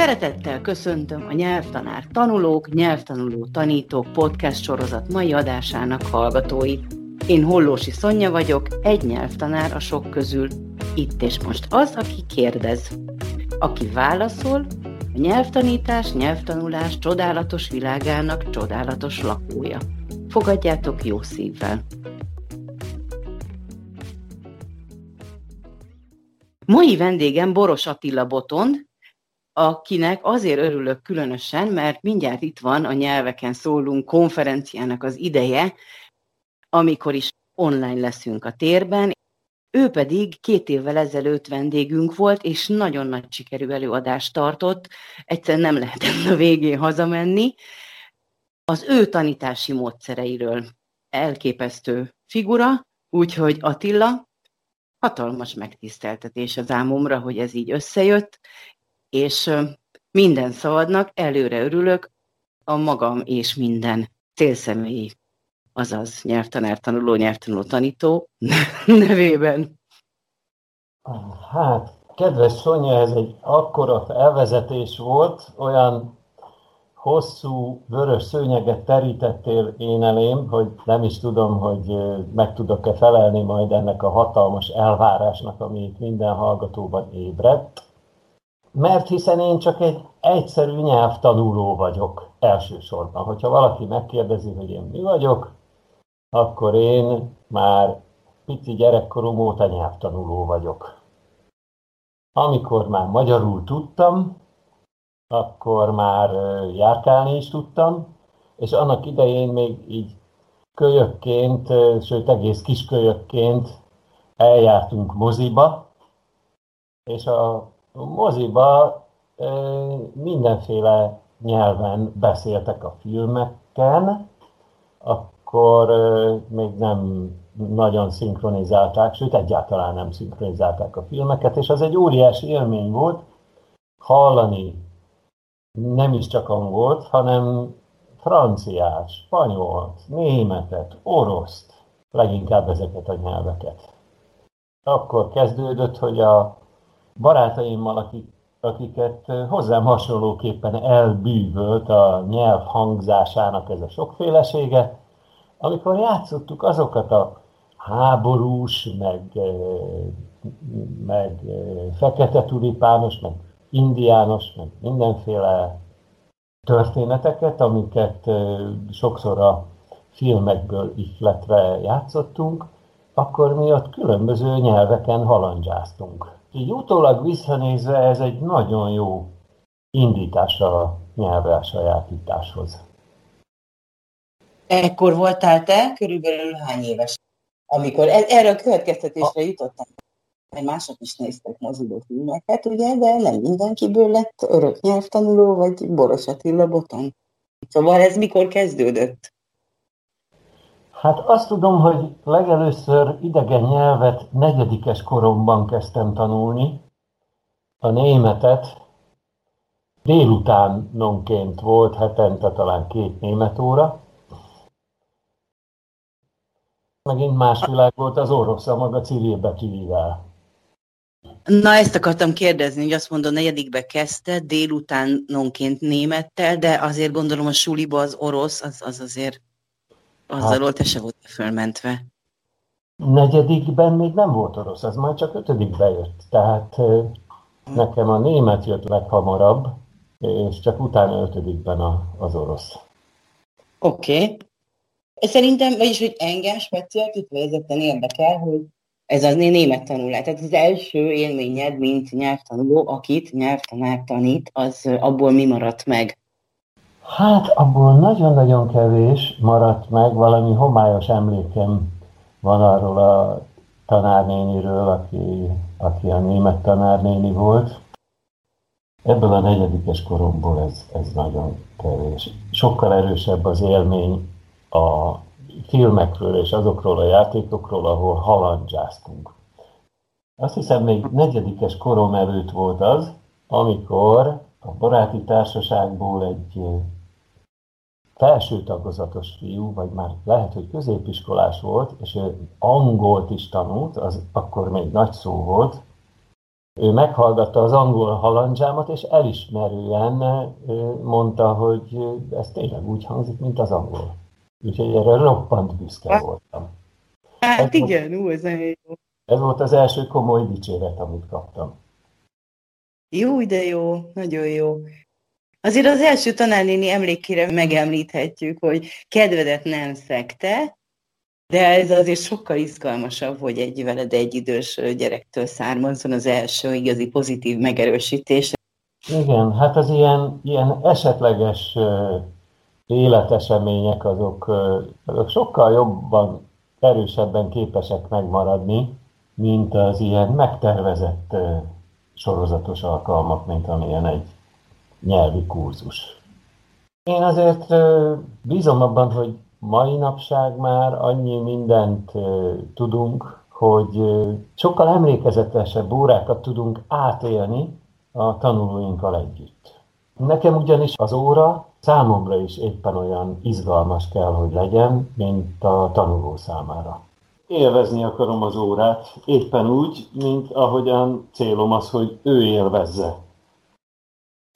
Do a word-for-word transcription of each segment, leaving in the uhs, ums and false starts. Szeretettel köszöntöm a Nyelvtanár Tanulók, Nyelvtanuló Tanítók podcast sorozat mai adásának hallgatóit. Én Hollósi Szonja vagyok, egy nyelvtanár a sok közül. Itt és most az, aki kérdez. Aki válaszol, a nyelvtanítás, nyelvtanulás csodálatos világának csodálatos lakója. Fogadjátok jó szívvel! Mai vendégem Boros Attila Botond, akinek azért örülök különösen, mert mindjárt itt van a Nyelveken Szólunk konferenciának az ideje, amikor is online leszünk a térben. Ő pedig két évvel ezelőtt vendégünk volt, és nagyon nagy sikerű előadást tartott. Egyszerűen nem lehetett a végén hazamenni. Az ő tanítási módszereiről elképesztő figura, úgyhogy Attila, hatalmas megtiszteltetés az álmomra, hogy ez így összejött, és minden szavadnak előre örülök, a magam és minden célszemély, azaz nyelvtanár tanuló, nyelvtanuló tanító nevében. Hát, kedves Sonja, ez egy akkora elvezetés volt, olyan hosszú vörös szőnyeget terítettél én elém, hogy nem is tudom, hogy meg tudok-e felelni majd ennek a hatalmas elvárásnak, ami itt minden hallgatóban ébredt. Mert hiszen én csak egy egyszerű nyelvtanuló vagyok elsősorban. Hogyha valaki megkérdezi, hogy én mi vagyok, akkor én már pici gyerekkorom óta nyelvtanuló vagyok. Amikor már magyarul tudtam, akkor már járkálni is tudtam, és annak idején még így kölyökként, sőt egész kiskölyökként eljártunk moziba, és a moziba mindenféle nyelven beszéltek a filmeken, akkor még nem nagyon szinkronizálták, sőt egyáltalán nem szinkronizálták a filmeket, és az egy óriási élmény volt hallani nem is csak angolt, hanem franciát, spanyolt, németet, oroszt, leginkább ezeket a nyelveket. Akkor kezdődött, hogy a barátaimmal, akik, akiket hozzám hasonlóképpen elbűvölt a nyelv hangzásának ez a sokfélesége, amikor játszottuk azokat a háborús, meg, meg fekete tulipános, meg indiános, meg mindenféle történeteket, amiket sokszor a filmekből ihletve játszottunk, akkor mi ott különböző nyelveken halandzsáztunk. Így utólag visszanézve ez egy nagyon jó indítás a nyelvre a sajátításhoz. Ekkor voltál te körülbelül hány éves, amikor erre a következtetésre jutottál? Mert mások is néztek mozgó filmeket, ugye, de nem mindenkiből lett örök nyelvtanuló, vagy Boros Attila Botond. Szóval ez mikor kezdődött? Hát azt tudom, hogy legelőször idegen nyelvet negyedikes koromban kezdtem tanulni. A németet délutánonként volt, hetente talán két német óra. Megint más világ volt az orosza maga Cyril betűivel. Na, ezt akartam kérdezni, hogy azt mondom, negyedikbe kezdted, délutánonként némettel, de azért gondolom a suliba az orosz, az, az azért azzal hát, te se volt fölmentve. Negyedikben még nem volt orosz, az már csak ötödikbe jött. Tehát nekem a német jött leghamarabb, és csak utána ötödikben a, az orosz. Oké. Okay. Szerintem, vagyis, hogy engem speciált kifejezetten érdekel, hogy ez az német tanulás. Tehát az első élményed, mint nyelvtanuló, akit nyelvtanár tanít, az abból mi maradt meg? Hát abból nagyon-nagyon kevés maradt meg, valami homályos emlékem van arról a tanárnéniről, aki, aki a német tanárnéni volt. Ebből a negyedikes koromból ez, ez nagyon kevés. Sokkal erősebb az élmény a filmekről és azokról a játékokról, ahol halandzsáztunk. Azt hiszem, még negyedikes korom előtt volt az, amikor a baráti társaságból egy felső tagozatos fiú, vagy már lehet, hogy középiskolás volt, és ő angolt is tanult, az akkor még nagy szó volt, Ő meghallgatta az angol halandzsámat, és elismerően mondta, hogy ez tényleg úgy hangzik, mint az angol. Úgyhogy erre roppant büszke voltam. Hát ez igen, volt, ú, ez nagyon jó. Ez volt az első komoly dicséret, amit kaptam. Jó, de jó, nagyon jó. Azért az első tanárnéni emlékére megemlíthetjük, hogy kedvedet nem szegte, de ez azért sokkal izgalmasabb, hogy egy veled egy idős gyerektől származzon az első igazi pozitív megerősítés. Igen, hát az ilyen, ilyen esetleges életesemények azok, azok sokkal jobban, erősebben képesek megmaradni, mint az ilyen megtervezett sorozatos alkalmak, mint amilyen egy nyelvi kurzus. Én azért bízom abban, hogy mai napság már annyi mindent tudunk, hogy sokkal emlékezetesebb órákat tudunk átélni a tanulóinkkal együtt. Nekem ugyanis az óra számomra is éppen olyan izgalmas kell, hogy legyen, mint a tanuló számára. Élvezni akarom az órát, éppen úgy, mint ahogyan célom az, hogy ő élvezze.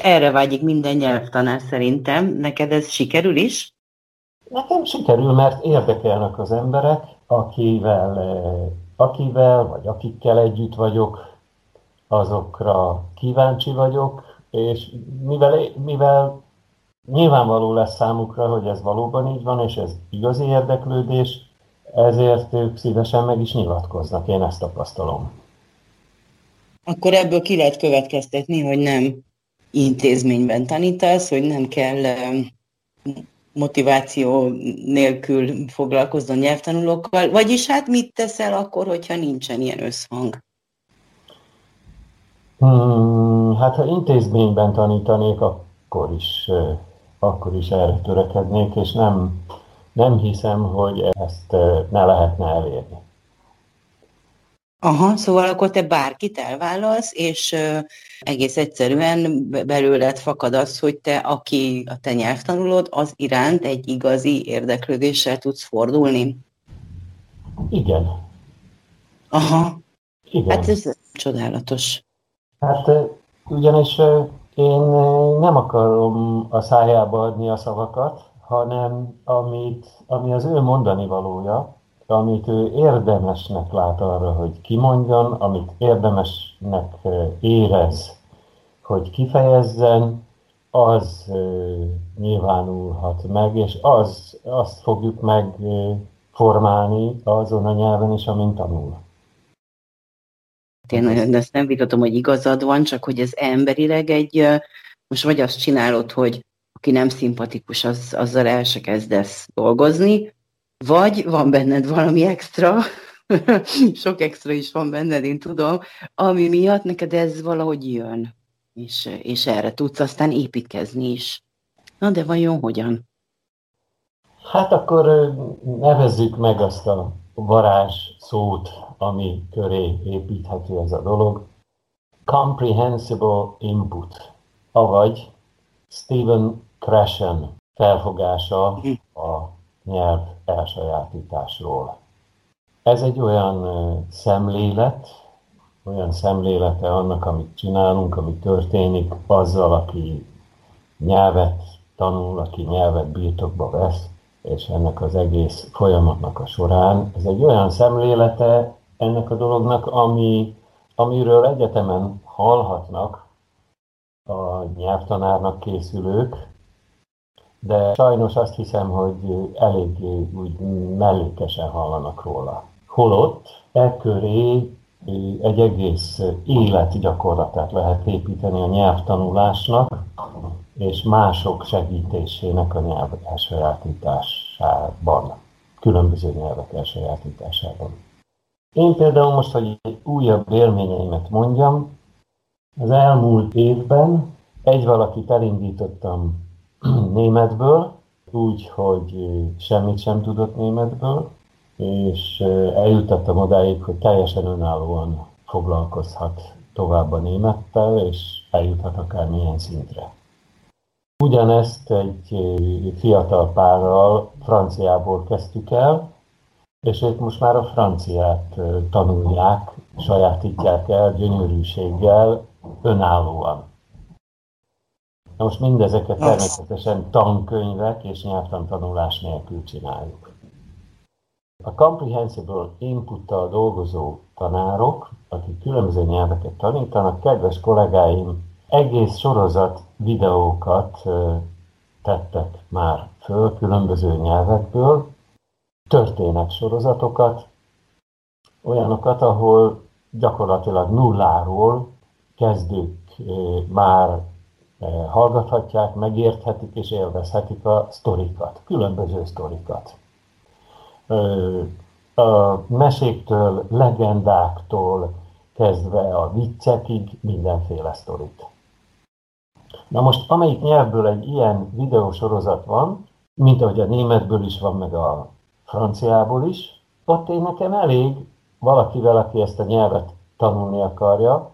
Erre vágyik minden nyelvtanár szerintem. Neked ez sikerül is? Nekem sikerül, mert érdekelnek az emberek, akivel, akivel vagy akikkel együtt vagyok, azokra kíváncsi vagyok, és mivel, mivel nyilvánvaló lesz számukra, hogy ez valóban így van, és ez igazi érdeklődés, ezért ők szívesen meg is nyilatkoznak, én ezt tapasztalom. Akkor ebből ki lehet következtetni, hogy nem intézményben tanítasz, hogy nem kell motiváció nélkül foglalkozni nyelvtanulókkal, vagyis hát mit teszel akkor, hogyha nincsen ilyen összhang? Hmm, hát ha intézményben tanítanék, akkor is, akkor is erre törekednék, és nem, nem hiszem, hogy ezt ne lehetne elérni. Aha, szóval akkor te bárkit elvállalsz, és egész egyszerűen belőled fakad az, hogy te, aki a te nyelvtanulod, az iránt egy igazi érdeklődéssel tudsz fordulni. Igen. Aha. Igen. Hát ez csodálatos. Hát ugyanis én nem akarom a szájába adni a szavakat, hanem amit, ami az ő mondani valója, amit ő érdemesnek lát arra, hogy kimondjon, amit érdemesnek érez, hogy kifejezzen, az nyilvánulhat meg, és az, azt fogjuk megformálni azon a nyelven is, amin tanul. Én ezt nem vitatom, hogy igazad van, csak hogy ez emberileg egy, most vagy azt csinálod, hogy aki nem szimpatikus, az, azzal el se kezdesz dolgozni, vagy van benned valami extra, sok extra is van benned, én tudom, ami miatt neked ez valahogy jön, és, és erre tudsz aztán építkezni is. Na de vajon hogyan? Hát akkor nevezzük meg azt a varázs szót, ami köré építhető ez a dolog. Comprehensible Input, avagy Stephen Krashen felfogása a nyelv elsajátításról. Ez egy olyan szemlélet, olyan szemlélete annak, amit csinálunk, ami történik azzal, aki nyelvet tanul, aki nyelvet birtokba vesz, és ennek az egész folyamatnak a során. Ez egy olyan szemlélete ennek a dolognak, ami, amiről egyetemen hallhatnak a nyelvtanárnak készülők, de sajnos azt hiszem, hogy eléggé úgy mellékesen hallanak róla. Holott e köré egy egész életgyakorlatát lehet építeni a nyelvtanulásnak, és mások segítésének a nyelv elsajátításában, különböző nyelvek elsajátításában. Én például most, hogy egy újabb élményeimet mondjam, az elmúlt évben egy valakit elindítottam németből, úgy, hogy semmit sem tudott németből, és eljutottam odáig, hogy teljesen önállóan foglalkozhat tovább a némettel, és eljuthat akármilyen szintre. Ugyanezt egy fiatal párral franciából kezdtük el, és ők most már a franciát tanulják sajátítják el gyönyörűséggel, önállóan. Na most mindezeket természetesen tankönyvek és nyelvtantanulás nélkül csináljuk. A Comprehensible Inputtal dolgozó tanárok, akik különböző nyelveket tanítanak, kedves kollégáim, egész sorozat videókat tettek már föl különböző nyelvekből, történet sorozatokat, olyanokat, ahol gyakorlatilag nulláról kezdők már hallgathatják, megérthetik és élvezhetik a sztorikat, különböző sztorikat. A meséktől, legendáktól kezdve a viccekig mindenféle sztorit. Na most, amelyik nyelvből egy ilyen videósorozat van, mint ahogy a németből is van, meg a franciából is, ott én nekem elég valakivel, aki ezt a nyelvet tanulni akarja,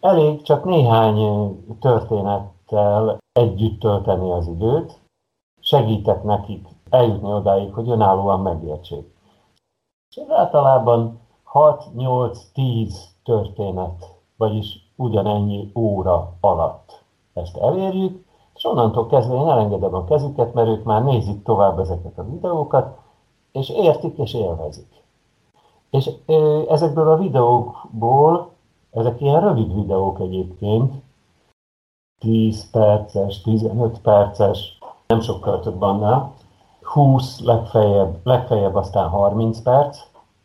elég csak néhány történettel együtt tölteni az időt, segítek nekik eljutni odáig, hogy önállóan megértsék. És ez általában hat, nyolc, tíz történet, vagyis ugyanennyi óra alatt ezt elérjük, és onnantól kezdve én elengedem a kezüket, mert ők már nézik tovább ezeket a videókat, és értik és élvezik. És ezekből a videókból, ezek ilyen rövid videók egyébként, tíz perces, tizenöt perces, nem sokkal több annál, húsz, legfeljebb, legfeljebb aztán harminc perc,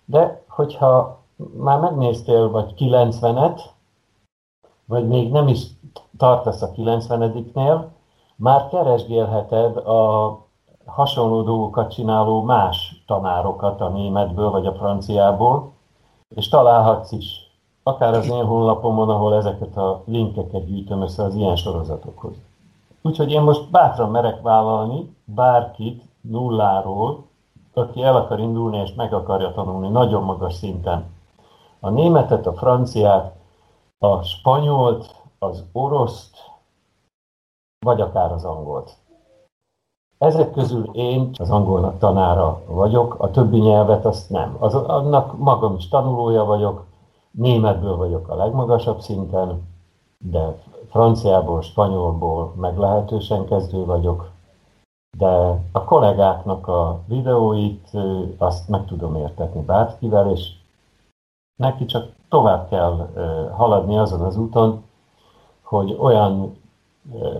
de hogyha már megnéztél vagy kilencvenet, vagy még nem is tartasz a kilencvenediknél, már keresgélheted a hasonló dolgokat csináló más tanárokat a németből vagy a franciából, és találhatsz is, akár az én honlapomon, ahol ezeket a linkeket gyűjtöm össze az ilyen sorozatokhoz. Úgyhogy én most bátran merek vállalni bárkit nulláról, aki el akar indulni és meg akarja tanulni nagyon magas szinten a németet, a franciát, a spanyolt, az oroszt, vagy akár az angolt. Ezek közül én az angolnak tanára vagyok, a többi nyelvet azt nem. Az, annak magam is tanulója vagyok, németből vagyok a legmagasabb szinten, de franciából, spanyolból meglehetősen kezdő vagyok, de a kollégáknak a videóit azt meg tudom értetni bárkivel, és neki csak tovább kell haladni azon az úton, hogy olyan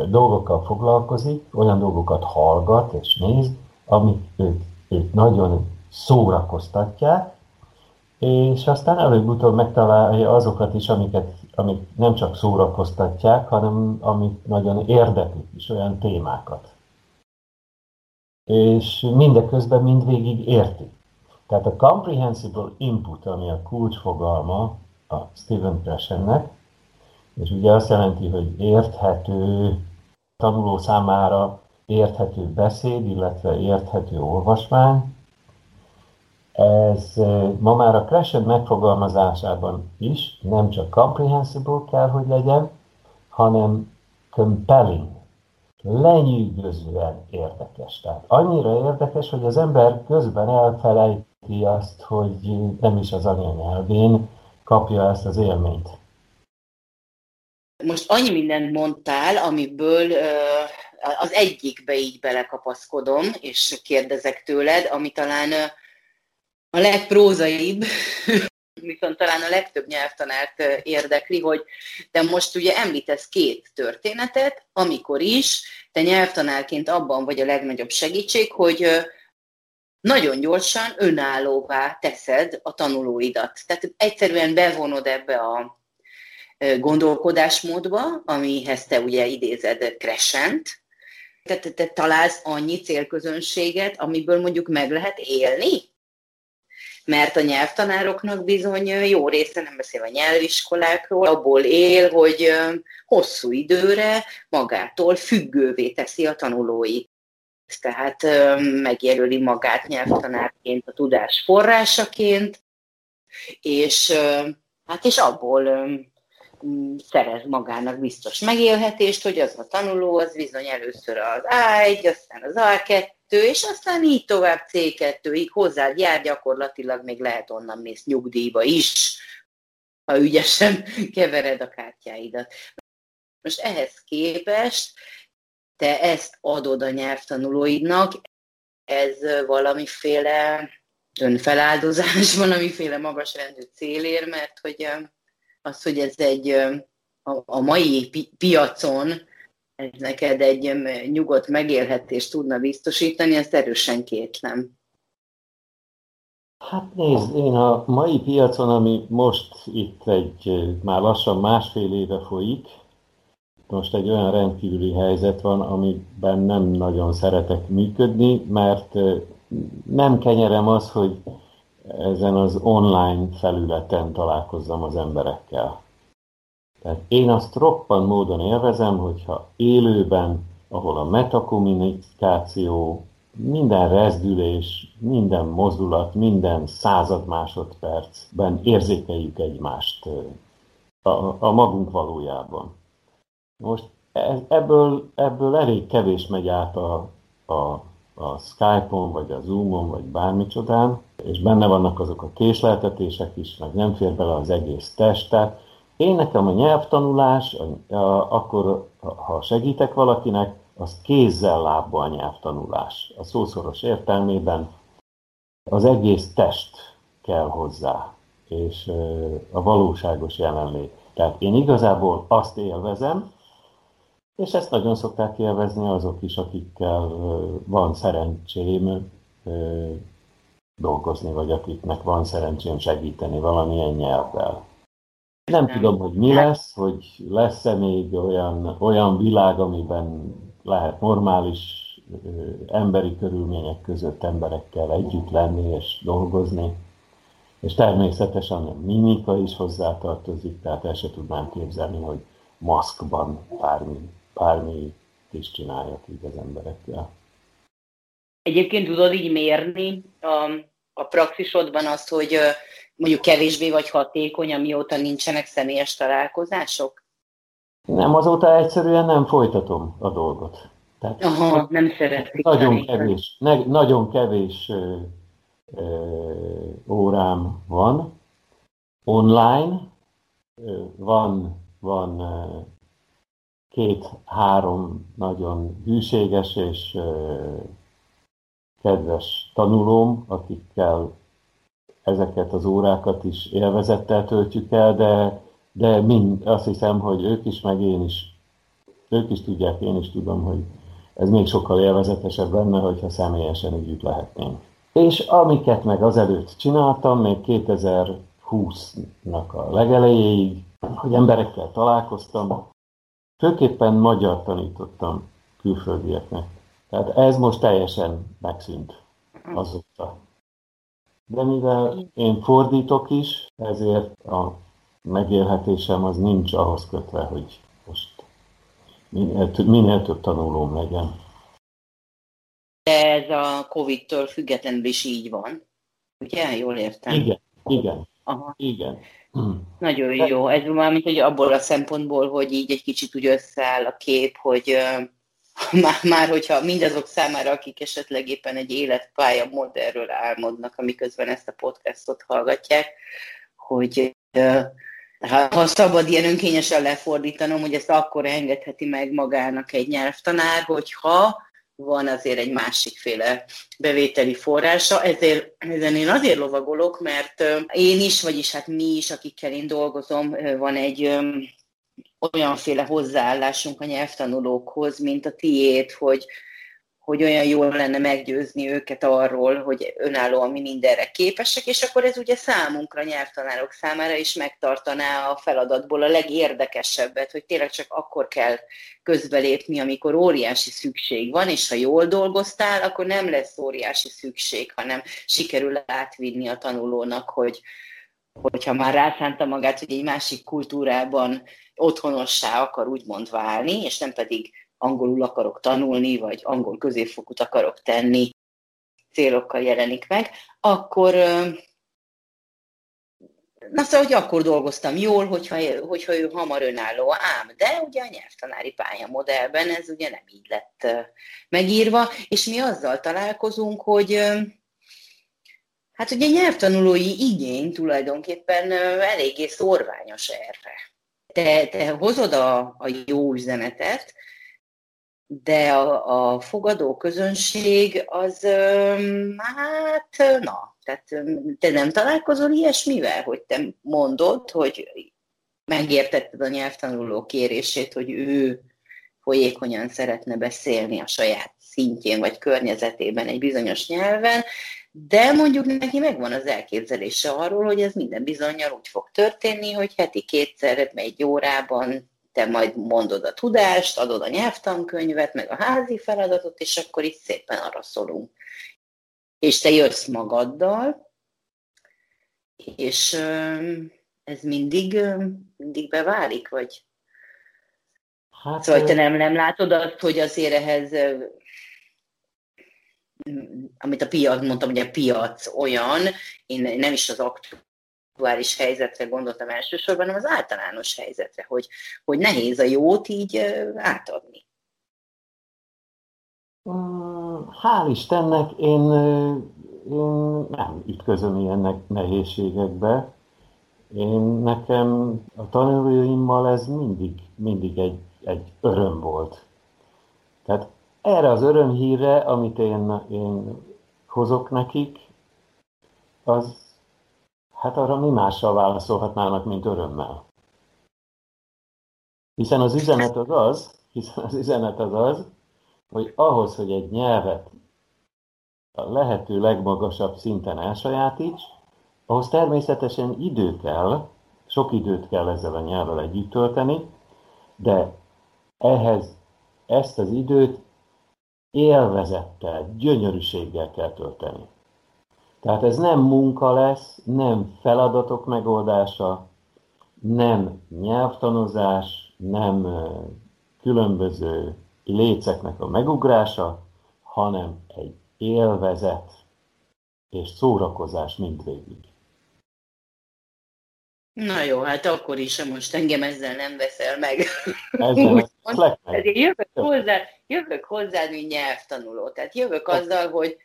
dolgokkal foglalkozik, olyan dolgokat hallgat és néz, amik őt, őt nagyon szórakoztatják, és aztán előbb-utóbb megtalálja azokat is, amiket, amik nem csak szórakoztatják, hanem amik nagyon érdeklik is, olyan témákat. És mindeközben mindvégig érti. Tehát a Comprehensible Input, ami a kulcsfogalma a Stephen Krashennek, és ugye azt jelenti, hogy érthető tanuló számára érthető beszéd, illetve érthető olvasmány. Ez ma már a Krashen megfogalmazásában is nem csak comprehensible kell, hogy legyen, hanem compelling, lenyűgözően érdekes. Tehát annyira érdekes, hogy az ember közben elfelejti azt, hogy nem is az anyanyelvén kapja ezt az élményt. Most annyi mindent mondtál, amiből az egyikbe így belekapaszkodom, és kérdezek tőled, ami talán a legprózaibb, viszont talán a legtöbb nyelvtanárt érdekli, hogy te most ugye említesz két történetet, amikor is te nyelvtanárként abban vagy a legnagyobb segítség, hogy nagyon gyorsan önállóvá teszed a tanulóidat. Tehát egyszerűen bevonod ebbe a gondolkodásmódba, amihez te ugye idézed Krashent. Tehát te, te találsz annyi célközönséget, amiből mondjuk meg lehet élni? Mert a nyelvtanároknak bizony jó része, nem beszélve a nyelviskolákról, abból él, hogy hosszú időre magától függővé teszi a tanulóit. Tehát megjelöli magát nyelvtanárként, a tudás forrásaként, és, hát és abból szerez magának biztos megélhetést, hogy az a tanuló, az bizony először az á egy, aztán az á kettő, és aztán így tovább cé kettőig hozzád jár, gyakorlatilag még lehet onnan mész nyugdíjba is. ha ügyesen kevered a kártyáidat. Most ehhez képest te ezt adod a nyelvtanulóidnak, ez valamiféle önfeláldozás, valamiféle magasrendű célért, mert hogy az, hogy ez egy a, a mai pi, piacon ez neked egy nyugodt megélhetést tudna biztosítani, ezt erősen kétlem. Hát nézd, én a mai piacon, ami most itt egy már lassan másfél éve folyik, most egy olyan rendkívüli helyzet van, amiben nem nagyon szeretek működni, mert nem kenyerem az, hogy ezen az online felületen találkozzam az emberekkel. Tehát én azt roppant módon élvezem, hogyha élőben, ahol a metakommunikáció, minden rezdülés, minden mozdulat, minden század másodpercben érzékeljük egymást a, a magunk valójában. Most ebből, ebből elég kevés megy át a, a, a Skype-on, vagy a Zoom-on, vagy bármicsodán, és benne vannak azok a késleltetések is, meg nem fér bele az egész testet. Én nekem a nyelvtanulás, a, a, akkor, ha segítek valakinek, az kézzel lábba a nyelvtanulás. A szószoros értelmében az egész test kell hozzá, és a valóságos jelenlét. Tehát én igazából azt élvezem, és ezt nagyon szokták élvezni azok is, akikkel van szerencsém dolgozni, vagy akiknek van szerencsém segíteni valamilyen nyelvvel. Nem tudom, hogy mi lesz, hogy lesz-e még olyan, olyan világ, amiben lehet normális emberi körülmények között emberekkel együtt lenni és dolgozni. És természetesen a mimika is hozzátartozik, tehát el se tudnám képzelni, hogy maszkban bármi, bármi is csináljak így az emberekkel. Egyébként tudod így mérni a, a praxisodban azt, hogy mondjuk kevésbé vagy hatékony, amióta nincsenek személyes találkozások? Nem, azóta egyszerűen nem folytatom a dolgot. Tehát aha, nem szeretnék. Nagyon kevés, ne, nagyon kevés ö, ö, órám van. Online ö, van, van két-három nagyon hűséges és ö, kedves tanulóm, akikkel ezeket az órákat is élvezettel töltjük el, de De mind, azt hiszem, hogy ők is, meg én is, ők is tudják, én is tudom, hogy ez még sokkal élvezetesebb lenne, hogyha személyesen együtt lehetnénk. És amiket meg azelőtt csináltam, még kétezer-húsznak a legelejéig, hogy emberekkel találkoztam, főképpen magyar tanítottam külföldieknek. Tehát ez most teljesen megszűnt azóta. De mivel én fordítok is, ezért a megélhetésem az nincs ahhoz kötve, hogy most minél, t- minél több tanulóm legyen. De ez a Covid-től függetlenül is így van, ugye? Jól értem? Igen, igen, aha. Igen. Nagyon de... jó. Ez már mint, hogy abból a szempontból, hogy így egy kicsit úgy összeáll a kép, hogy uh, már, már hogyha mindazok számára, akik esetleg éppen egy életpálya modellről álmodnak, amiközben ezt a podcastot hallgatják, hogy ha szabad ilyen önkényesen lefordítanom, hogy ezt akkor engedheti meg magának egy nyelvtanár, hogyha van azért egy másikféle bevételi forrása. Ezért, ezen én azért lovagolok, mert én is, vagyis hát mi is, akikkel én dolgozom, van egy olyanféle hozzáállásunk a nyelvtanulókhoz, mint a tiéd, hogy, hogy olyan jól lenne meggyőzni őket arról, hogy önállóan mi mindenre képesek, és akkor ez ugye számunkra, nyelvtanárok számára is megtartaná a feladatból a legérdekesebbet, hogy tényleg csak akkor kell közbelépni, amikor óriási szükség van, és ha jól dolgoztál, akkor nem lesz óriási szükség, hanem sikerül átvinni a tanulónak, hogy hogyha már rászánta magát, hogy egy másik kultúrában otthonossá akar úgymond válni, és nem pedig angolul akarok tanulni, vagy angol középfokút akarok tenni, célokkal jelenik meg, akkor, na szóval, hogy akkor dolgoztam jól, hogyha, hogyha ő hamar önálló, ám, de ugye a nyelvtanári pályamodellben ez ugye nem így lett megírva, és mi azzal találkozunk, hogy Hát ugye nyelvtanulói igény tulajdonképpen eléggé szorványos erre. Te, te hozod a, a jó üzenetet, de a, a fogadó közönség az, hát na, tehát te nem találkozol ilyesmivel, hogy te mondod, hogy megértetted a nyelvtanuló kérését, hogy ő folyékonyan szeretne beszélni a saját szintjén vagy környezetében egy bizonyos nyelven, de mondjuk neki megvan az elképzelése arról, hogy ez minden bizonnyal úgy fog történni, hogy heti kétszer, egy órában te majd mondod a tudást, adod a nyelvtankönyvet, meg a házi feladatot, és akkor itt szépen arra szólunk. És te jössz magaddal, és ez mindig, mindig beválik, vagy... Hát, szóval te nem, nem látod azt, hogy azért ehhez... amit a piac, mondtam, hogy a piac olyan, én nem is az aktuális helyzetre gondoltam elsősorban, hanem az általános helyzetre, hogy, hogy nehéz a jót így átadni. Hál' Istennek én, én nem ütközöm ilyennek nehézségekbe. Én nekem a tanulóimmal ez mindig, mindig egy, egy öröm volt. Tehát erre az örömhírre, amit én, én hozok nekik, az, hát arra mi mással válaszolhatnának, mint örömmel. Hiszen az üzenet az az, hiszen az üzenet az az, hogy ahhoz, hogy egy nyelvet a lehető legmagasabb szinten elsajátíts, ahhoz természetesen idő kell, sok időt kell ezzel a nyelvvel együtt tölteni, de ehhez ezt az időt élvezettel, gyönyörűséggel kell tölteni. Tehát ez nem munka lesz, nem feladatok megoldása, nem nyelvtanozás, nem különböző léceknek a megugrása, hanem egy élvezet és szórakozás mindvégig. Na jó, hát akkor is, most engem ezzel nem veszel meg. Ezzel mondom, ezért jövök hozzá, jövök hozzá, mint nyelvtanuló. Tehát jövök azzal, hogy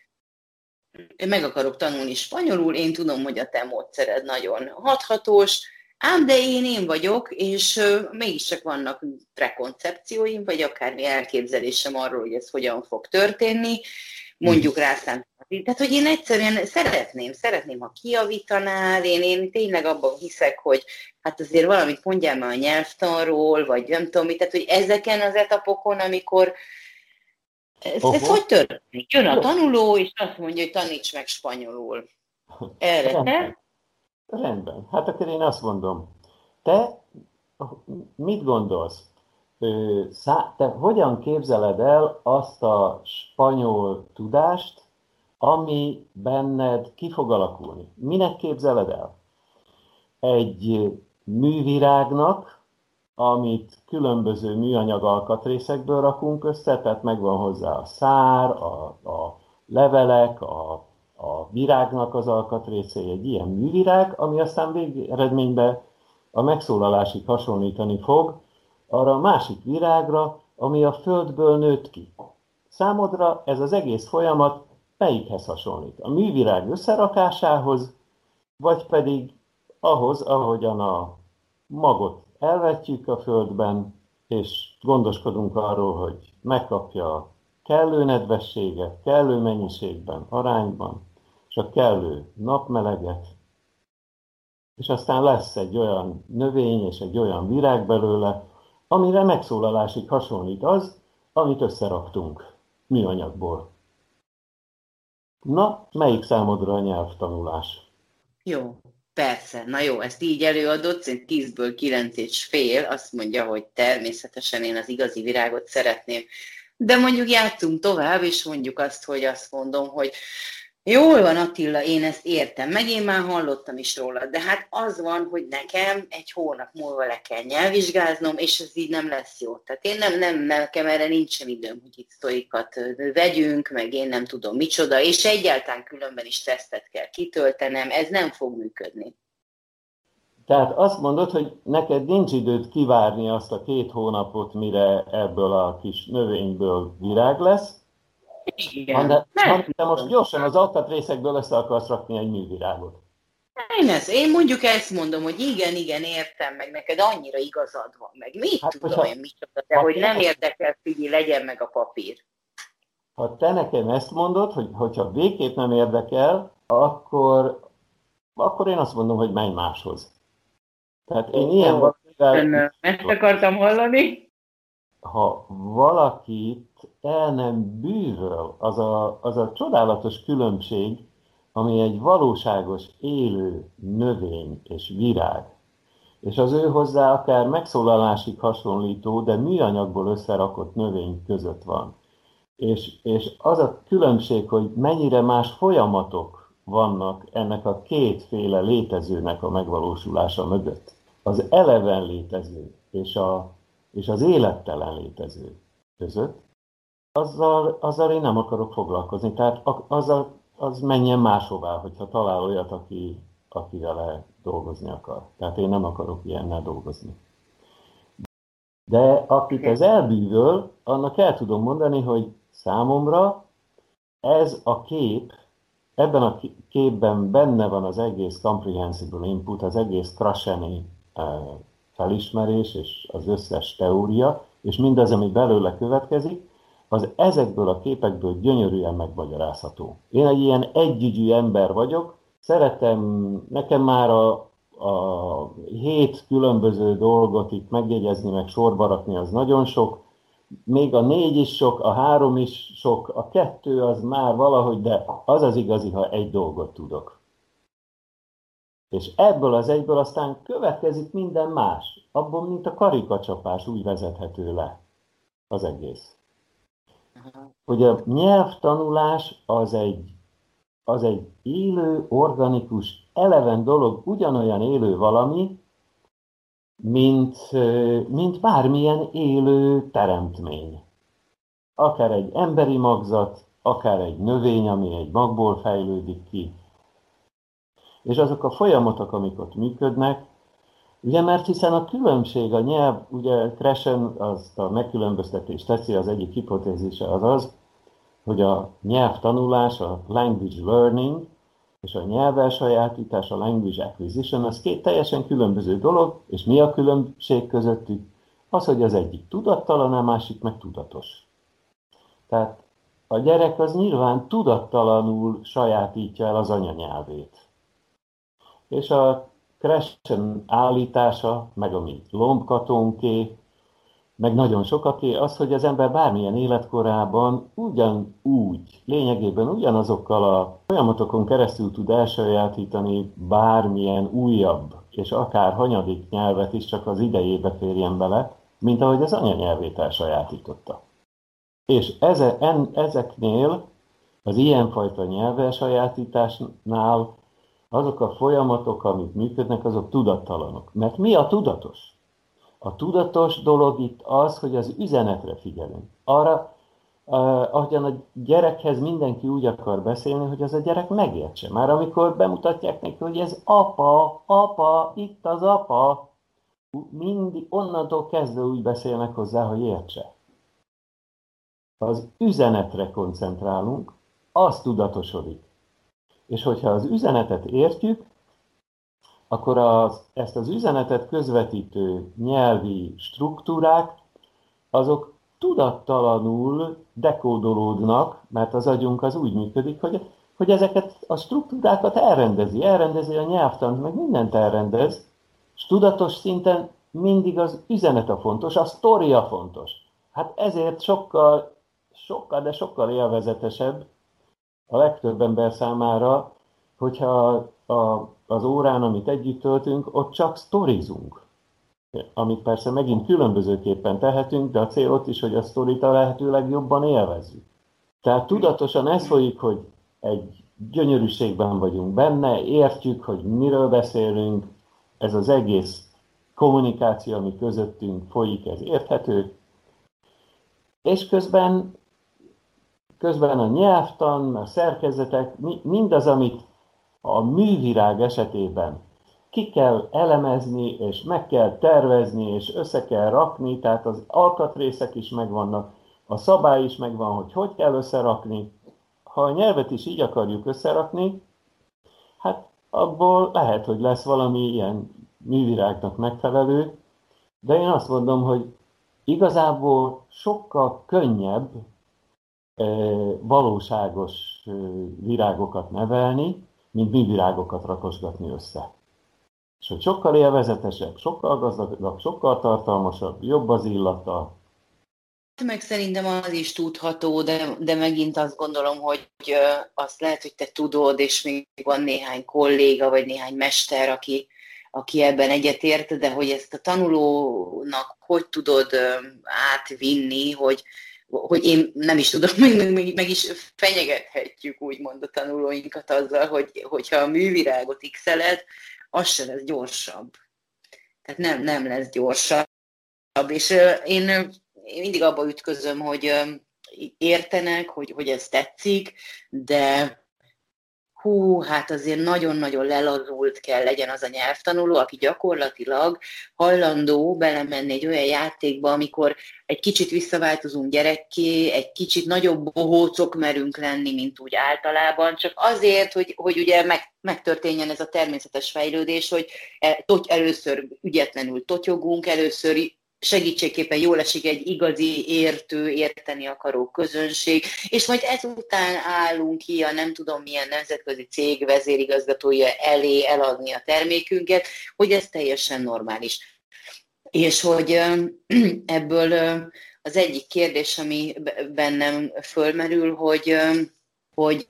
meg akarok tanulni spanyolul, én tudom, hogy a te módszered nagyon hathatós, ám de én én vagyok, és mégiscsak vannak prekoncepcióim, vagy akármi elképzelésem arról, hogy ez hogyan fog történni, mondjuk rászám. Tehát, hogy én egyszerűen szeretném, szeretném, ha kijavítanál, én, én tényleg abban hiszek, hogy hát azért valamit mondjál már a nyelvtanról, vagy nem tudom mit, tehát, hogy ezeken az etapokon, amikor ez, ez hogy történik? Jön a tanuló, és azt mondja, hogy taníts meg spanyolul. Erre Rendben. te? Rendben. Hát akkor én azt mondom, te mit gondolsz? Te hogyan képzeled el azt a spanyol tudást, ami benned ki fog alakulni? Minek képzeled el? Egy művirágnak, amit különböző műanyag alkatrészekből rakunk össze, tehát megvan hozzá a szár, a, a levelek, a, a virágnak az alkatrészei, egy ilyen művirág, ami aztán végeredményben a megszólalásig hasonlítani fog arra a másik virágra, ami a földből nőtt ki. Számodra ez az egész folyamat melyikhez hasonlít? A művirág összerakásához, vagy pedig ahhoz, ahogyan a magot elvetjük a földben, és gondoskodunk arról, hogy megkapja a kellő nedvességet, kellő mennyiségben, arányban, és a kellő napmeleget, és aztán lesz egy olyan növény és egy olyan virág belőle, amire megszólalásig hasonlít az, amit összeraktunk műanyagból. Na, melyik számodra a nyelvtanulás? Jó, persze. Na jó, ezt így előadott, szint tízből kilenc és fél, azt mondja, hogy természetesen én az igazi virágot szeretném. De mondjuk játszunk tovább, és mondjuk azt, hogy azt mondom, hogy jól van Attila, én ezt értem, meg én már hallottam is róla, de hát az van, hogy nekem egy hónap múlva le kell nyelvvizsgáznom, és ez így nem lesz jó. Tehát én nem, nem, nekem erre nincsen időm, hogy itt sztorikat vegyünk, meg én nem tudom micsoda, és egyáltalán különben is tesztet kell kitöltenem, ez nem fog működni. Tehát azt mondod, hogy neked nincs időd kivárni azt a két hónapot, mire ebből a kis növényből virág lesz, Igen. De, nem. De most gyorsan az alkatrészekből össze akarsz rakni egy művirágot. Én, ez, én mondjuk ezt mondom, hogy igen, igen, értem, meg neked annyira igazad van, meg mit hát, tudom én, mit tudom, de hogy nem érdekel, figyelj, legyen meg a papír. Ha te nekem ezt mondod, hogy, hogyha végképp nem érdekel, akkor, akkor én azt mondom, hogy menj máshoz. Tehát én ilyen valamivel... Ezt akartam hallani? Ha valakit el nem bűvöl, az a, az a csodálatos különbség, ami egy valóságos, élő növény és virág, és az ő hozzá akár megszólalásig hasonlító, de műanyagból összerakott növény között van. És, és az a különbség, hogy mennyire más folyamatok vannak ennek a kétféle létezőnek a megvalósulása mögött. Az eleven létező és, a, és az élettelen létező között, azzal, azzal én nem akarok foglalkozni. Tehát azzal az menjen máshová, hogyha talál olyat, aki, aki vele dolgozni akar. Tehát én nem akarok ilyennel dolgozni. De akit ez elbűvöl, annak el tudom mondani, hogy számomra ez a kép, ebben a képben benne van az egész Comprehensible Input, az egész Krasheni felismerés és az összes teória, és mindaz, ami belőle következik, az ezekből a képekből gyönyörűen megmagyarázható. Én egy ilyen együgyű ember vagyok, szeretem, nekem már a, a hét különböző dolgot itt megjegyezni, meg sorba rakni, az nagyon sok, még a négy is sok, a három is sok, a kettő az már valahogy, de az az igazi, ha egy dolgot tudok. És ebből az egyből aztán következik minden más, abból, mint a karikacsapás, úgy vezethető le az egész. Hogy a nyelvtanulás az egy, az egy élő, organikus, eleven dolog, ugyanolyan élő valami, mint, mint bármilyen élő teremtmény. Akár egy emberi magzat, akár egy növény, ami egy magból fejlődik ki. És azok a folyamatok, amik ott működnek, ugye, mert hiszen a különbség, a nyelv, ugye Krashen azt a megkülönböztetést teszi, az egyik hipotézise az az, hogy a nyelvtanulás, a language learning, és a nyelvelsajátítás, a language acquisition, az két teljesen különböző dolog, és mi a különbség közöttük? Az, hogy az egyik tudattalan, a másik meg tudatos. Tehát a gyerek az nyilván tudattalanul sajátítja el az anyanyelvét. És a Krashen állítása, meg a mi Lomb Katónké, meg nagyon sokaké, az, hogy az ember bármilyen életkorában ugyanúgy, lényegében ugyanazokkal a folyamatokon keresztül tud elsajátítani bármilyen újabb, és akár hanyadik nyelvet is csak az idejébe férjen bele, mint ahogy az anyanyelvét elsajátította. És eze, en, ezeknél, az ilyenfajta nyelvelsajátításnál azok a folyamatok, amik működnek, azok tudattalanok. Mert mi a tudatos? A tudatos dolog itt az, hogy az üzenetre figyelünk. Arra, ahogyan a gyerekhez mindenki úgy akar beszélni, hogy az a gyerek megértse. Már amikor bemutatják neki, hogy ez apa, apa, itt az apa, mindig onnantól kezdve úgy beszélnek hozzá, hogy értse. Az üzenetre koncentrálunk, az tudatosodik. És hogyha az üzenetet értjük, akkor az, ezt az üzenetet közvetítő nyelvi struktúrák, azok tudattalanul dekódolódnak, mert az agyunk az úgy működik, hogy, hogy ezeket a struktúrákat elrendezi, elrendezi a nyelvtant, meg mindent elrendez, és tudatos szinten mindig az üzenet a fontos, a sztória fontos. Hát ezért sokkal, sokkal, de sokkal élvezetesebb a legtöbb ember számára, hogyha a, az órán, amit együtt töltünk, ott csak sztorizunk. Amit persze megint különbözőképpen tehetünk, de a cél ott is, hogy a sztorit a lehető legjobban élvezzük. Tehát tudatosan ez folyik, hogy egy gyönyörűségben vagyunk benne, értjük, hogy miről beszélünk, ez az egész kommunikáció, ami közöttünk folyik, ez érthető, és közben Közben a nyelvtan, a szerkezetek, mindaz, amit a művirág esetében ki kell elemezni, és meg kell tervezni, és össze kell rakni, tehát az alkatrészek is megvannak, a szabály is megvan, hogy hogy kell összerakni. Ha a nyelvet is így akarjuk összerakni, hát abból lehet, hogy lesz valami ilyen művirágnak megfelelő, de én azt mondom, hogy igazából sokkal könnyebb valóságos virágokat nevelni, mint művirágokat rakosgatni össze. És hogy sokkal élvezetesebb, sokkal gazdagabb, sokkal tartalmasabb, jobb az illata. Meg szerintem az is tudható, de, de megint azt gondolom, hogy azt lehet, hogy te tudod, és még van néhány kolléga, vagy néhány mester, aki, aki ebben egyetért, de hogy ezt a tanulónak hogy tudod átvinni, hogy, hogy én nem is tudom, meg, meg, meg is fenyegethetjük úgymond a tanulóinkat azzal, hogy, hogyha a művirágot x-eled, az se lesz gyorsabb. Tehát nem, nem lesz gyorsabb. És én, én mindig abba ütközöm, hogy értenek, hogy, hogy ez tetszik, de hú, hát azért nagyon-nagyon lelazult kell legyen az a nyelvtanuló, aki gyakorlatilag hajlandó belemenni egy olyan játékba, amikor egy kicsit visszaváltozunk gyerekké, egy kicsit nagyobb bohócok merünk lenni, mint úgy általában, csak azért, hogy, hogy ugye meg, megtörténjen ez a természetes fejlődés, hogy először ügyetlenül totyogunk, először segítségképpen jól esik egy igazi értő, érteni akaró közönség, és majd ezután állunk ki a nem tudom milyen nemzetközi cég vezérigazgatója elé eladni a termékünket, hogy ez teljesen normális. És hogy ebből az egyik kérdés, ami bennem fölmerül, hogy, hogy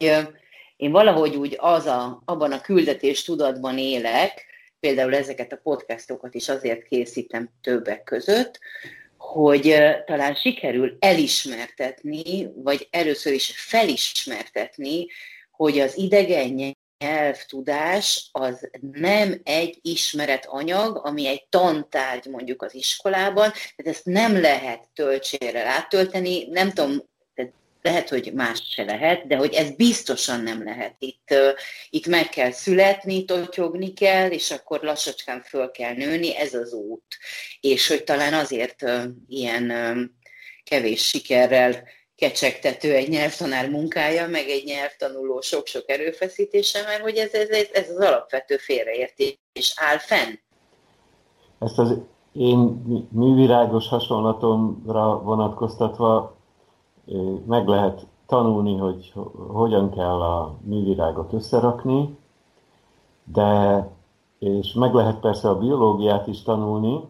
én valahogy úgy az a, abban a küldetés tudatban élek, például ezeket a podcastokat is azért készítem többek között, hogy talán sikerül elismertetni, vagy először is felismertetni, hogy az idegen nyelvtudás az nem egy ismeretanyag, ami egy tantárgy mondjuk az iskolában, tehát ezt nem lehet töltsérrel áttölteni, nem tudom, lehet, hogy más se lehet, de hogy ez biztosan nem lehet. Itt, uh, itt meg kell születni, totyogni kell, és akkor lassacskán föl kell nőni, ez az út. És hogy talán azért uh, ilyen uh, kevés sikerrel kecsegtető egy nyelvtanár munkája, meg egy nyelvtanuló sok-sok erőfeszítése, mert hogy ez, ez, ez az alapvető félreértés áll fenn. Ezt az én művirágos hasonlatomra vonatkoztatva meg lehet tanulni, hogy hogyan kell a művirágot összerakni, de, és meg lehet persze a biológiát is tanulni,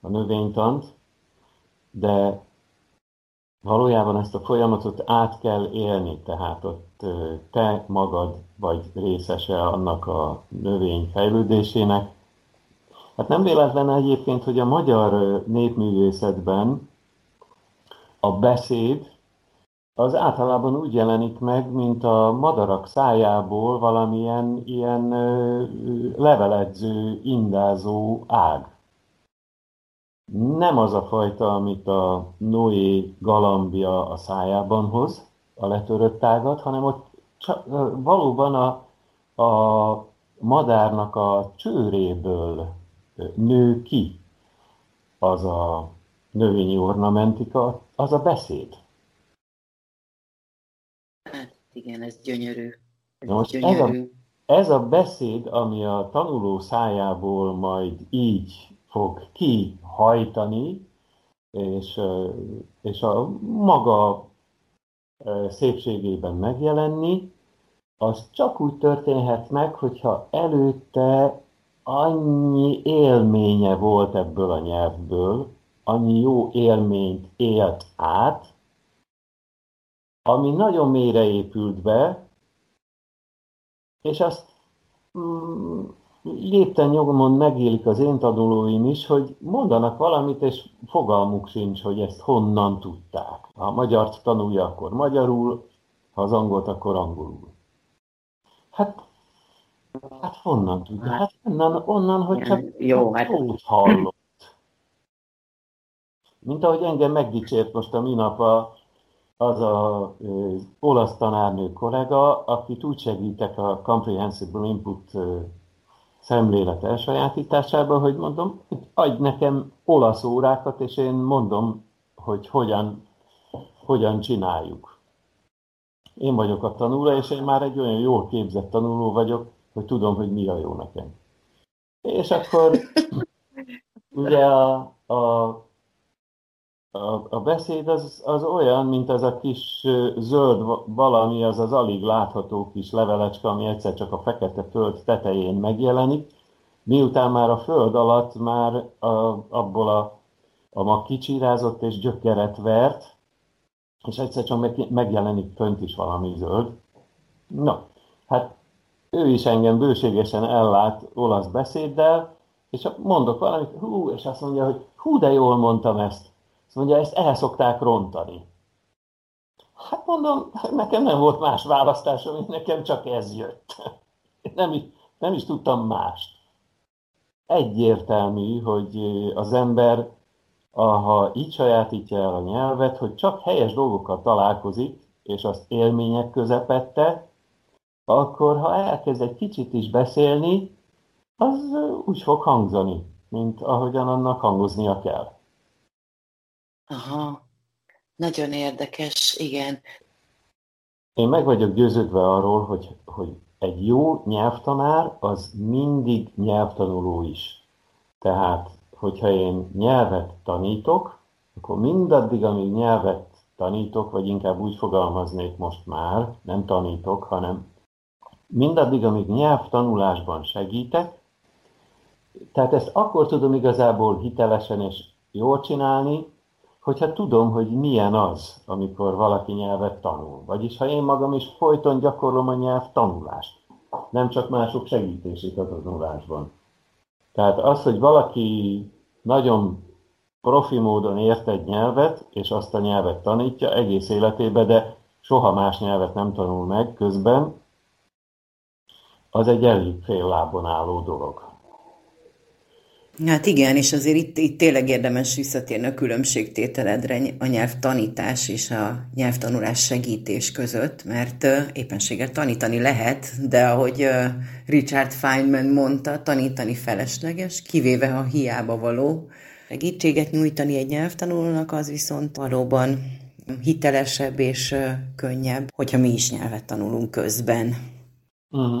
a növénytant, de valójában ezt a folyamatot át kell élni, tehát ott te magad vagy részese annak a növény fejlődésének. Hát nem véletlen egyébként, hogy a magyar népművészetben a beszéd az általában úgy jelenik meg, mint a madarak szájából valamilyen ilyen leveledző, indázó ág. Nem az a fajta, amit a Noé galambja a szájában hoz, a letörött ágat, hanem ott csak, valóban a, a madárnak a csőréből nő ki az a növényi ornamentika, az a beszéd. Hát igen, ez gyönyörű. Ez, most gyönyörű. Ez, a, ez a beszéd, ami a tanuló szájából majd így fog kihajtani, és, és a maga szépségében megjelenni, az csak úgy történhet meg, hogyha előtte annyi élménye volt ebből a nyelvből, annyi jó élményt élt át, ami nagyon mélyre épült be, és azt mm, lépten nyomon megélik az én tanulóim is, hogy mondanak valamit, és fogalmuk sincs, hogy ezt honnan tudták. Ha a magyart tanulja, akkor magyarul, ha az angolt, akkor angolul. Hát, hát honnan tudja? Hát onnan, onnan hogy csak jó, hát... úgy hallom. Mint ahogy engem megdicsért most a minap a, az a az olasz tanárnő kollega, akit úgy segítek a Comprehensible Input szemlélet elsajátításában, hogy mondom, adj nekem olasz órákat, és én mondom, hogy hogyan hogyan csináljuk. Én vagyok a tanuló, és én már egy olyan jól képzett tanuló vagyok, hogy tudom, hogy mi a jó nekem. És akkor ugye a, a, a, a beszéd az, az olyan, mint az a kis zöld valami, az az alig látható kis levelecske, ami egyszer csak a fekete föld tetején megjelenik, miután már a föld alatt már a, abból a, a mag kicsirázott és gyökeret vert, és egyszer csak megjelenik fönt is valami zöld. Na, hát ő is engem bőségesen ellát olasz beszéddel, és mondok valamit, hú, és azt mondja, hogy hú, de jól mondtam ezt. Azt mondja, ezt el szokták rontani. Hát mondom, nekem nem volt más választásom, én nekem csak ez jött. Nem is, nem is tudtam mást. Egyértelmű, hogy az ember, ha így sajátítja el a nyelvet, hogy csak helyes dolgokkal találkozik, és azt élmények közepette, akkor ha elkezd egy kicsit is beszélni, az úgy fog hangzani, mint ahogyan annak hangoznia kell. Aha, nagyon érdekes, igen. Én meg vagyok győződve arról, hogy, hogy egy jó nyelvtanár az mindig nyelvtanuló is. Tehát, hogyha én nyelvet tanítok, akkor mindaddig, amíg nyelvet tanítok, vagy inkább úgy fogalmaznék most már, nem tanítok, hanem mindaddig, amíg nyelvtanulásban segítek, tehát ezt akkor tudom igazából hitelesen és jól csinálni, hogyha tudom, hogy milyen az, amikor valaki nyelvet tanul. Vagyis ha én magam is folyton gyakorlom a nyelvtanulást, nem csak mások segítését a tanulásban. Tehát az, hogy valaki nagyon profi módon ért egy nyelvet, és azt a nyelvet tanítja egész életében, de soha más nyelvet nem tanul meg közben, az egy elég fél lábon álló dolog. Hát igen, és azért itt, itt tényleg érdemes visszatérni a különbségtételedre a nyelvtanítás és a nyelvtanulás segítés között, mert éppenséggel tanítani lehet, de ahogy Richard Feynman mondta, tanítani felesleges, kivéve ha hiába való. Segítséget nyújtani egy nyelvtanulónak az viszont valóban hitelesebb és könnyebb, hogyha mi is nyelvet tanulunk közben. Mm.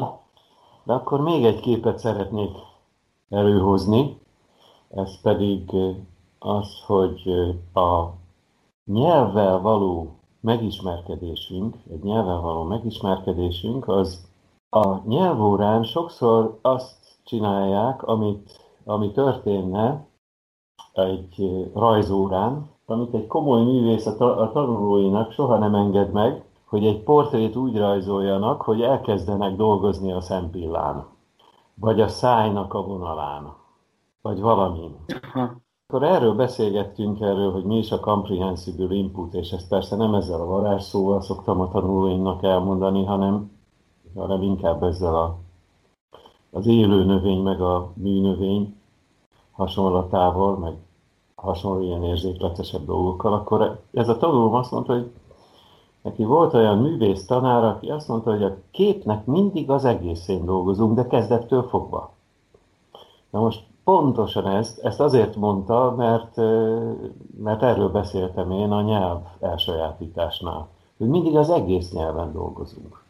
De akkor még egy képet szeretnék előhozni, ez pedig az, hogy a nyelvvel való megismerkedésünk, egy nyelvvel való megismerkedésünk, az a nyelvórán sokszor azt csinálják, amit, ami történne egy rajzórán, amit egy komoly művész a tanulóinak soha nem enged meg, hogy egy portrét úgy rajzoljanak, hogy elkezdenek dolgozni a szempillán, vagy a szájnak a vonalán, vagy valamin. Akkor erről beszélgettünk, erről, hogy mi is a Comprehensible Input, és ezt persze nem ezzel a varázsszóval szoktam a tanulóimnak elmondani, hanem, hanem inkább ezzel a, az élő növény, meg a műnövény hasonlatával, meg hasonló ilyen érzékletesebb dolgokkal. Akkor ez a tanulóm azt mondta, hogy neki volt olyan művész tanár, aki azt mondta, hogy a képnek mindig az egészén dolgozunk, de kezdettől fogva. Na most pontosan ezt, ezt azért mondta, mert, mert erről beszéltem én a nyelv elsajátításnál, hogy mindig az egész nyelven dolgozunk.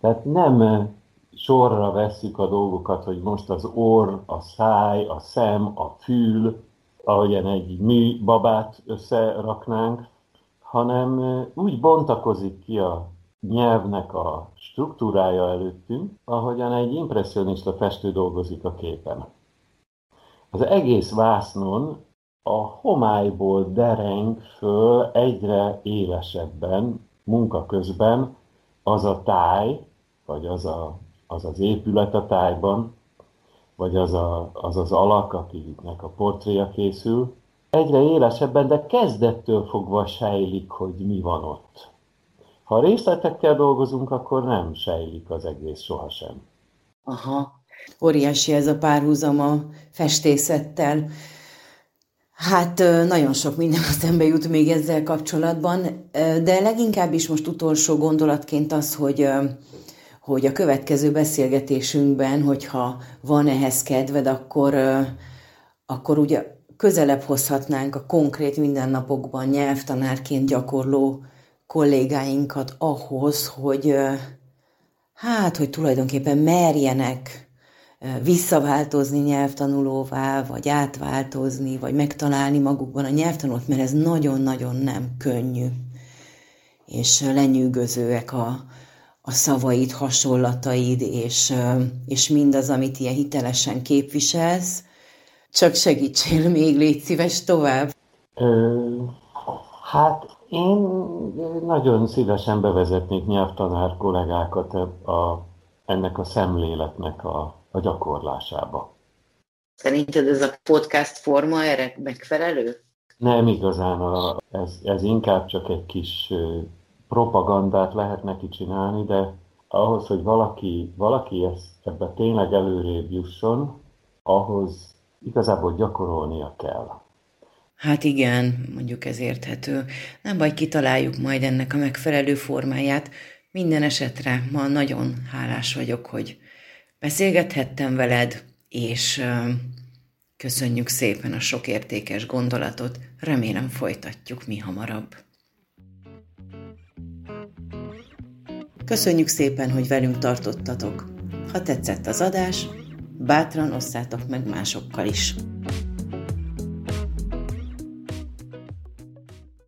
Tehát nem sorra vesszük a dolgokat, hogy most az orr, a száj, a szem, a fül, ahogyan egy mű babát összeraknánk, hanem úgy bontakozik ki a nyelvnek a struktúrája előttünk, ahogyan egy impresszionista festő dolgozik a képen. Az egész vásznon a homályból dereng föl egyre élesebben, munka közben az a táj, vagy az, a, az az épület a tájban, vagy az a, az, az alak, akinek a portréja készül, egyre élesebben, de kezdettől fogva sejlik, hogy mi van ott. Ha részletekkel dolgozunk, akkor nem sejlik az egész sohasem. Aha, óriási ez a párhuzam a festészettel. Hát nagyon sok minden eszembe jut még ezzel kapcsolatban, de leginkább is most utolsó gondolatként az, hogy... hogy a következő beszélgetésünkben, hogyha van ehhez kedved, akkor, akkor ugye közelebb hozhatnánk a konkrét mindennapokban nyelvtanárként gyakorló kollégáinkat ahhoz, hogy hát, hogy tulajdonképpen merjenek visszaváltozni nyelvtanulóvá, vagy átváltozni, vagy megtalálni magukban a nyelvtanulót, mert ez nagyon-nagyon nem könnyű. És lenyűgözőek a, a szavaid, hasonlataid, és, és mindaz, amit ilyen hitelesen képviselsz. Csak segítsél még, légy szíves tovább. Ö, hát én nagyon szívesen bevezetnék nyelvtanár kollégákat a, ennek a szemléletnek a, a gyakorlásába. Szerinted ez a podcast forma erre megfelelő? Nem igazán, a, ez, ez inkább csak egy kis propagandát lehet neki csinálni, de ahhoz, hogy valaki, valaki ezt, ebbe tényleg előrébb jusson, ahhoz igazából gyakorolnia kell. Hát igen, mondjuk ez érthető. Nem baj, kitaláljuk majd ennek a megfelelő formáját. Minden esetre ma nagyon hálás vagyok, hogy beszélgethettem veled, és uh, köszönjük szépen a sok értékes gondolatot. Remélem folytatjuk mi hamarabb. Köszönjük szépen, hogy velünk tartottatok. Ha tetszett az adás, bátran osszátok meg másokkal is.